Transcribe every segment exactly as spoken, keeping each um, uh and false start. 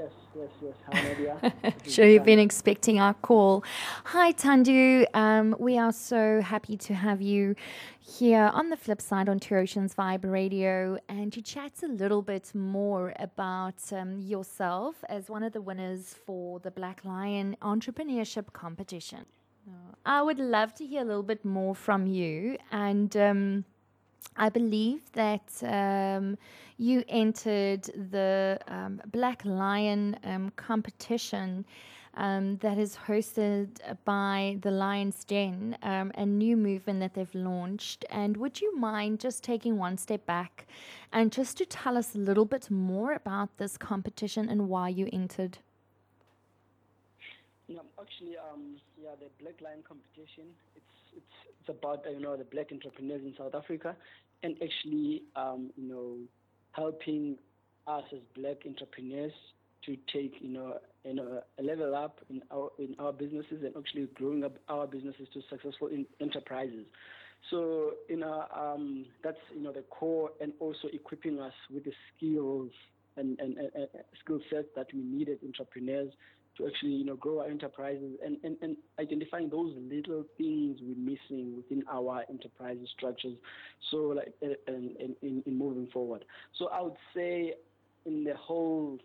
Yes, yes, yes. Hi, Nadia. Sure, you've been expecting our call. Hi, Thando. Um, we are so happy to have you here on The Flipside on Two Oceans Vibe Radio and to chat a little bit more about um, yourself as one of the winners for the Black Lion Entrepreneurship Competition. Oh, I would love to hear a little bit more from you, and um, I believe that um, you entered the um, Black Lion um, competition um, that is hosted by the Lions Den, um, a new movement that they've launched. And would you mind just taking one step back and just to tell us a little bit more about this competition and why you entered? No, actually, um, yeah, the Black Lion competition. It's it's it's about you know the black entrepreneurs in South Africa, and actually, um, you know, helping us as black entrepreneurs to take you know you know a level up in our in our businesses and actually growing up our businesses to successful in enterprises. So you know um, that's you know the core, and also equipping us with the skills and and, and, and skill sets that we need as entrepreneurs. To actually, you know, grow our enterprises and, and, and identifying those little things we're missing within our enterprise structures. So, like, and in moving forward. So, I would say, in the whole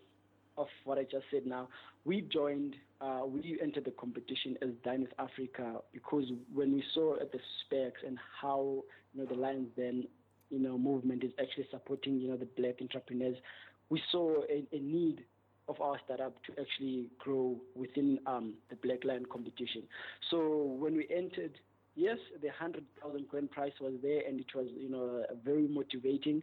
of what I just said now, we joined, uh, we entered the competition as Dinis Africa because when we saw at the specs and how, you know, the Lions Den, you know, movement is actually supporting, you know, the black entrepreneurs, we saw a, a need of our startup to actually grow within um, the Black Lion competition. So when we entered, yes, the one hundred thousand grand prize was there and it was, you know, very motivating.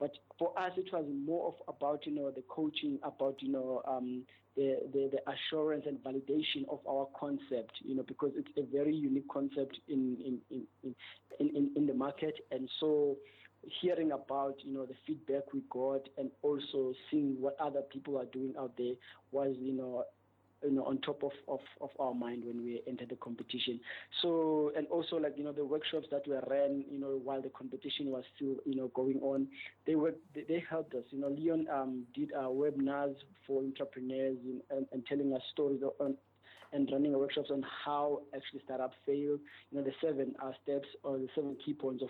But for us, it was more of about, you know, the coaching, about, you know, um, the, the, the assurance and validation of our concept, you know, because it's a very unique concept in in in, in, in, in the market. And so hearing about, you know, the feedback we got and also seeing what other people are doing out there was, you know, you know on top of, of, of our mind when we entered the competition. So, and also like, you know, the workshops that were ran, you know, while the competition was still, you know, going on, they were, they, they helped us. You know, Leon um, did uh, webinars for entrepreneurs and, and, and telling us stories on and running workshops on how actually startup failed, you know, the seven uh, steps or the seven key points of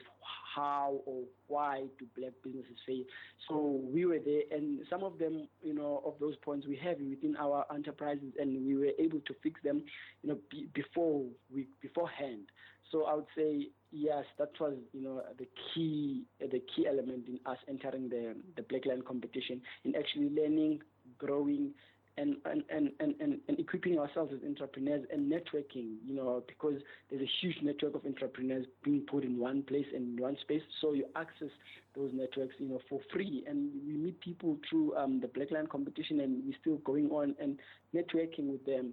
how or why do black businesses fail. So we were there, and some of them, you know, of those points we have within our enterprises, and we were able to fix them, you know, b- before we beforehand. So I would say, yes, that was, you know, the key uh, the key element in us entering the, the Black Lion competition, in actually learning, growing, And and, and, and and equipping ourselves as entrepreneurs and networking, you know, because there's a huge network of entrepreneurs being put in one place and one space. So you access those networks, you know, for free. And we meet people through um, the Black Lion competition, and we're still going on and networking with them.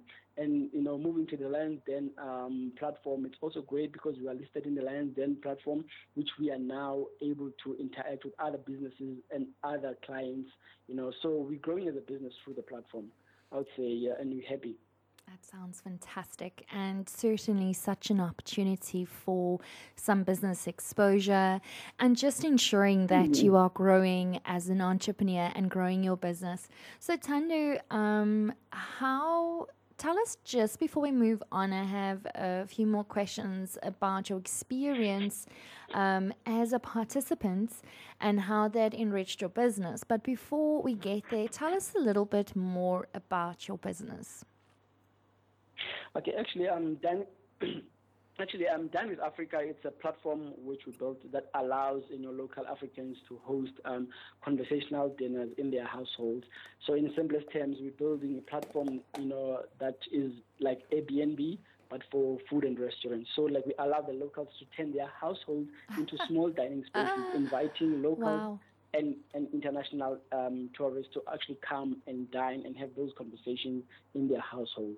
And, you know, moving to the Lions Den um, platform, it's also great because we are listed in the Lions Den platform, which we are now able to interact with other businesses and other clients, you know. So we're growing as a business through the platform, I would say, yeah, and we're happy. That sounds fantastic, and certainly such an opportunity for some business exposure and just ensuring that mm-hmm. you are growing as an entrepreneur and growing your business. So, Thando, um, how... Tell us, just before we move on, I have a few more questions about your experience um, as a participant and how that enriched your business. But before we get there, tell us a little bit more about your business. Okay, actually, I'm done. Actually, I'm Dine with Africa. It's a platform which we built that allows, you know, local Africans to host um, conversational dinners in their households. So in simplest terms, we're building a platform, you know, that is like Airbnb, but for food and restaurants. So like we allow the locals to turn their households into small dining spaces, ah, inviting locals. Wow. And, and international um, tourists to actually come and dine and have those conversations in their household.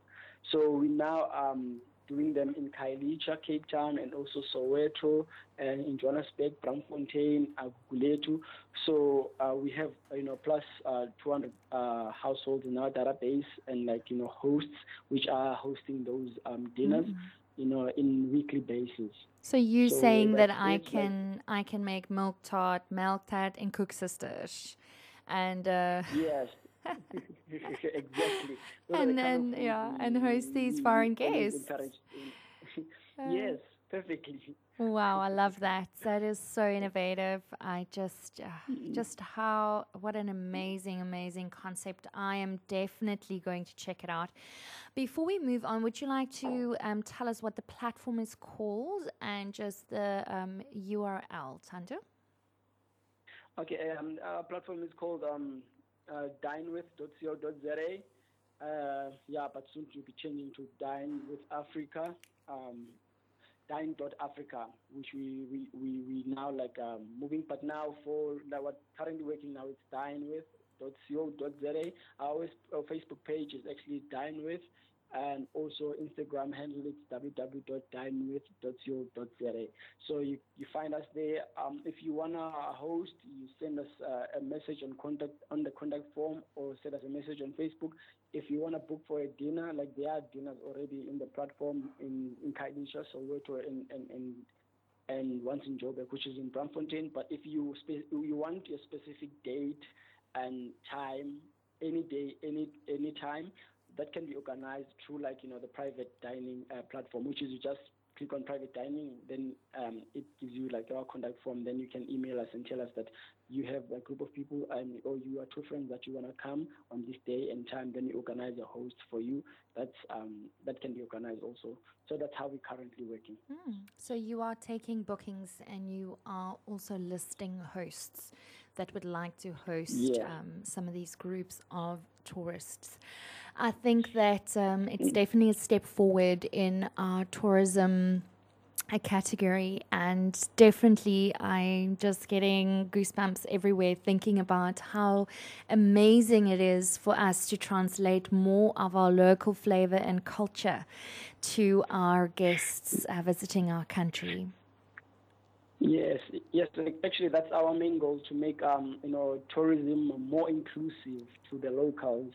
So we now... Um, doing them in Khayelitsha, Cape Town, and also Soweto, and in Johannesburg, Braamfontein, Gugulethu. So uh, we have, you know, plus uh, two hundred uh, households in our database, and like, you know, hosts which are hosting those um, dinners, mm. you know, in weekly basis. So you're so saying that, that I can like, I can make milk tart, milk tart, and cook sisters, and uh, yes. Exactly. Those and the then, kind of yeah, and host these foreign guests. Uh, yes, perfectly. Wow, I love that. That is so innovative. I just, uh, just how, what an amazing, amazing concept. I am definitely going to check it out. Before we move on, would you like to um, tell us what the platform is called and just the um, U R L, Thando? Okay, um, our platform is called um, uh, dinewith dot co dot za. Uh, yeah, but soon to be changing to Dine with Africa. Um, Dine dot Africa, which we, we, we, we now like um, moving, but now for like, what currently working now it's dinewith dot co dot za. Our, our Facebook page is actually dinewith, and also Instagram handle it's w w w dot dinewith dot co dot za. So you, you find us there. Um, if you wanna host, you send us uh, a message on contact on the contact form, or send us a message on Facebook. If you wanna book for a dinner, like there are dinners already in the platform in in Khayelitsha, Soweto, and and and and once in Joburg, which is in Braamfontein. But if you spe- you want a specific date and time, any day, any any time. That can be organized through, like, you know, the private dining uh, platform, which is you just click on private dining, then um, it gives you, like, our contact form. Then you can email us and tell us that you have a group of people and or you are two friends that you want to come on this day and time. Then you organize a host for you. That's um, that can be organized also. So that's how we're currently working. Mm. So you are taking bookings and you are also listing hosts that would like to host yeah. um, some of these groups of tourists. I think that um, it's definitely a step forward in our tourism category, and definitely I'm just getting goosebumps everywhere thinking about how amazing it is for us to translate more of our local flavor and culture to our guests uh, visiting our country. Yes, yes. Actually, that's our main goal, to make um, you know, tourism more inclusive to the locals.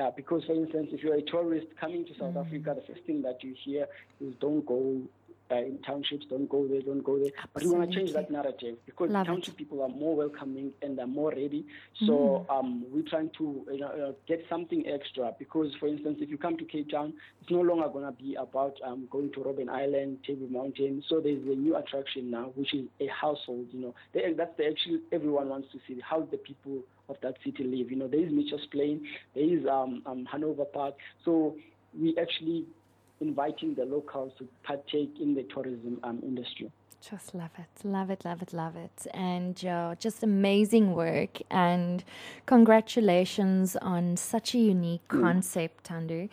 Uh, because, for instance, if you're a tourist coming to South mm. Africa, the first thing that you hear is don't go uh, in townships, don't go there, don't go there. Absolutely. But we want to change that narrative, because Love township it. people are more welcoming and they're more ready. So mm. um, we're trying to you know, get something extra, because, for instance, if you come to Cape Town, it's no longer going to be about um, going to Robben Island, Table Mountain. So there's a new attraction now, which is a household. You know, they, that's the actually everyone wants to see, how the people of that city live. You know, there is Mitchell's Plain, there is um, um, Hanover Park. So we actually inviting the locals to partake in the tourism um, industry. Just love it, love it, love it, love it. And uh, just amazing work, and congratulations on such a unique mm. concept, Thando.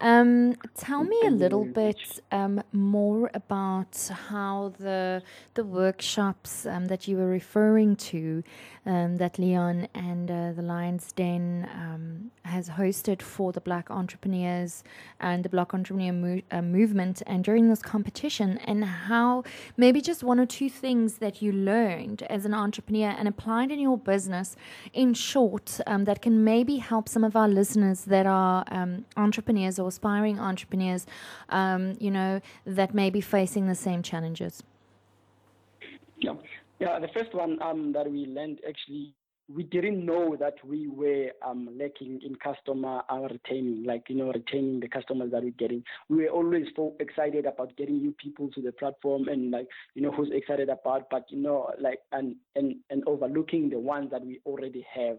Um, tell me a little bit um, more about how the the workshops um, that you were referring to um, that Leon and uh, the Lions Den um, has hosted for the Black entrepreneurs and the Black entrepreneur mo- uh, movement, and during this competition, and how maybe just one or two things that you learned as an entrepreneur and applied in your business, in short, um, that can maybe help some of our listeners that are um, entrepreneurs or aspiring entrepreneurs, um, you know, that may be facing the same challenges. Yeah, yeah. The first one um, that we learned, actually, we didn't know that we were um, lacking in customer uh, retaining, like, you know, retaining the customers that we're getting. We were always so excited about getting new people to the platform, and, like, you know, who's excited about, but, you know, like, and and, and overlooking the ones that we already have.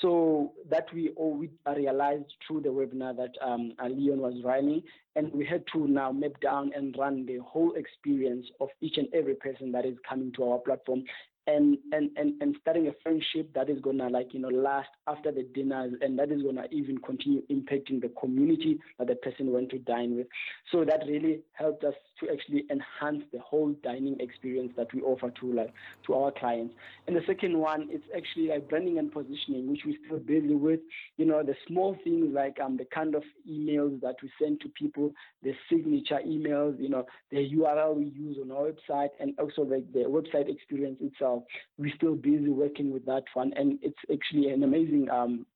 So that we all realized through the webinar that um, Leon was running, and we had to now map down and run the whole experience of each and every person that is coming to our platform. And, and and and starting a friendship that is gonna, like, you know, last after the dinners, and that is gonna even continue impacting the community that the person went to dine with. So that really helped us to actually enhance the whole dining experience that we offer to, like, to our clients. And the second one is actually, like, branding and positioning, which we're still busy with. You know, the small things, like um the kind of emails that we send to people, the signature emails, you know, the U R L we use on our website, and also the, the website experience itself. We're still busy working with that one, and it's actually an amazing um,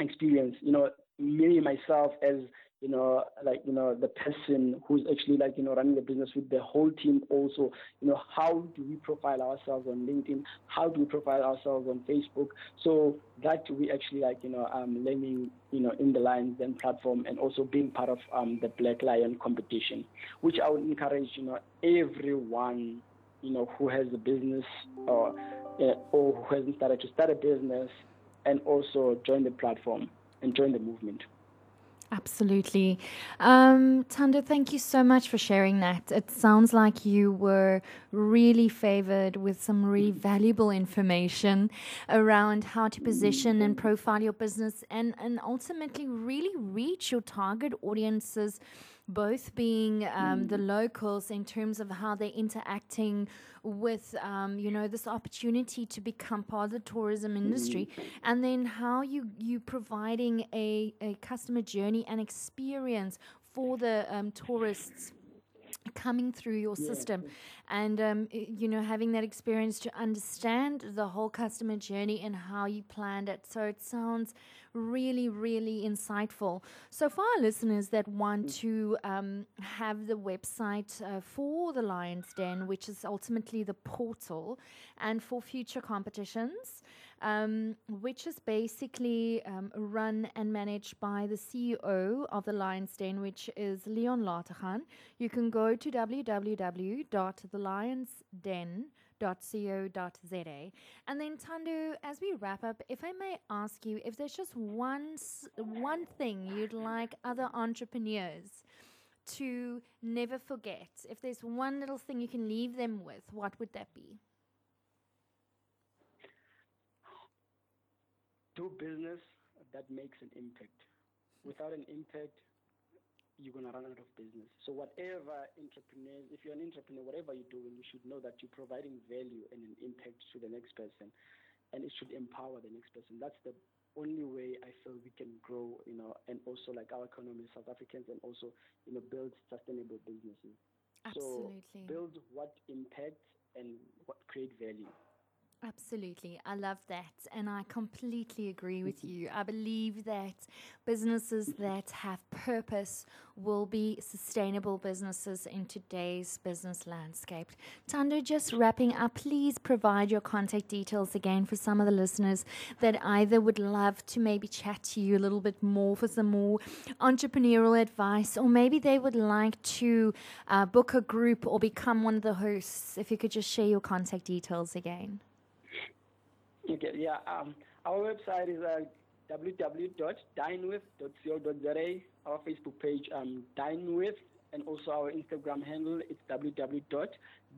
experience. You know, me myself as you know, like, you know, the person who's actually like, you know, running the business with the whole team also, you know, how do we profile ourselves on LinkedIn? How do we profile ourselves on Facebook? So that we actually like, you know, um, learning, you know, in the Lions Den platform, and also being part of um, the Black Lion competition, which I would encourage, you know, everyone, you know, who has a business or, uh, or who hasn't started to start a business, and also join the platform and join the movement. Absolutely. Um, Thando, thank you so much for sharing that. It sounds like you were really favored with some really valuable information around how to position and profile your business, and, and ultimately really reach your target audiences, both being um, the locals in terms of how they're interacting with, um, you know, this opportunity to become part of the tourism industry, mm-hmm. and then how you, you providing a, a customer journey and experience for the um, tourists coming through your yeah. system, and um, I- you know, having that experience to understand the whole customer journey and how you planned it. So it sounds really, really insightful. So for our listeners that want to um, have the website uh, for the Lions Den, which is ultimately the portal, and for future competitions, um, which is basically um, run and managed by the C E O of the Lions Den, which is Leon Latakhan, you can go to w w w dot the lions den dot co dot z a. And then, Thando, as we wrap up, if I may ask you if there's just one s- one thing you'd like other entrepreneurs to never forget, if there's one little thing you can leave them with, what would that be? Do business that makes an impact. Without an impact, you're going to run out of business. So whatever entrepreneur, if you're an entrepreneur, whatever you're doing, you should know that you're providing value and an impact to the next person, and it should empower the next person. That's the only way I feel we can grow, you know, and also like our economy, South Africans, and also, you know, build sustainable businesses. Absolutely. So build what impact and what create value. Absolutely. I love that. And I completely agree with you. I believe that businesses that have purpose will be sustainable businesses in today's business landscape. Thando, just wrapping up, please provide your contact details again for some of the listeners that either would love to maybe chat to you a little bit more for some more entrepreneurial advice, or maybe they would like to uh, book a group or become one of the hosts. If you could just share your contact details again. Okay, yeah. Um, our website is uh, w w w dot dine with dot co dot z a. Our Facebook page, um, Dine With, and also our Instagram handle, it's w w w dot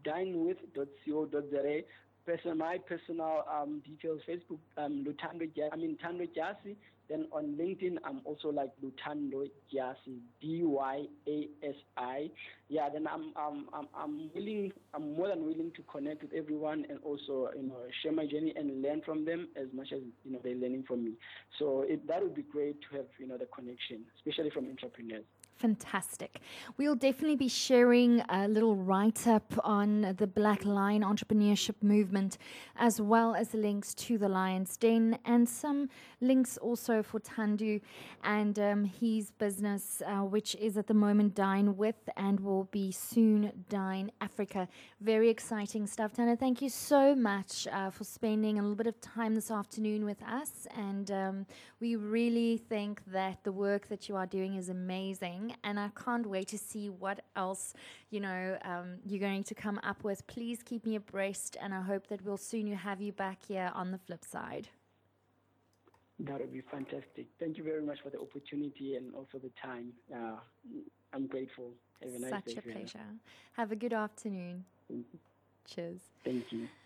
dine with dot co dot z a. Person, my personal um, details, Facebook, um, Luthando Dyasi, I mean, Thando Dyasi. Then on LinkedIn, I'm also like Luthando Dyasi, D Y A S I. Yeah, then I'm um I'm, I'm willing, I'm more than willing to connect with everyone, and also, you know, share my journey and learn from them as much as, you know, they're learning from me. So it, that would be great to have, you know, the connection, especially from entrepreneurs. Fantastic. We'll definitely be sharing a little write-up on the Black Lion entrepreneurship movement, as well as links to the Lions Den, and some links also for Thando and um, his business, uh, which is at the moment Dine With, and will be soon Dine Africa. Very exciting stuff. Thando, thank you so much uh, for spending a little bit of time this afternoon with us, and um, we really think that the work that you are doing is amazing. And I can't wait to see what else, you know, um, you're going to come up with. Please keep me abreast, and I hope that we'll soon have you back here on The Flip Side. That would be fantastic. Thank you very much for the opportunity and also the time. Uh, I'm grateful. Have a nice Such day, a pleasure. Have a good afternoon. Cheers. Thank you.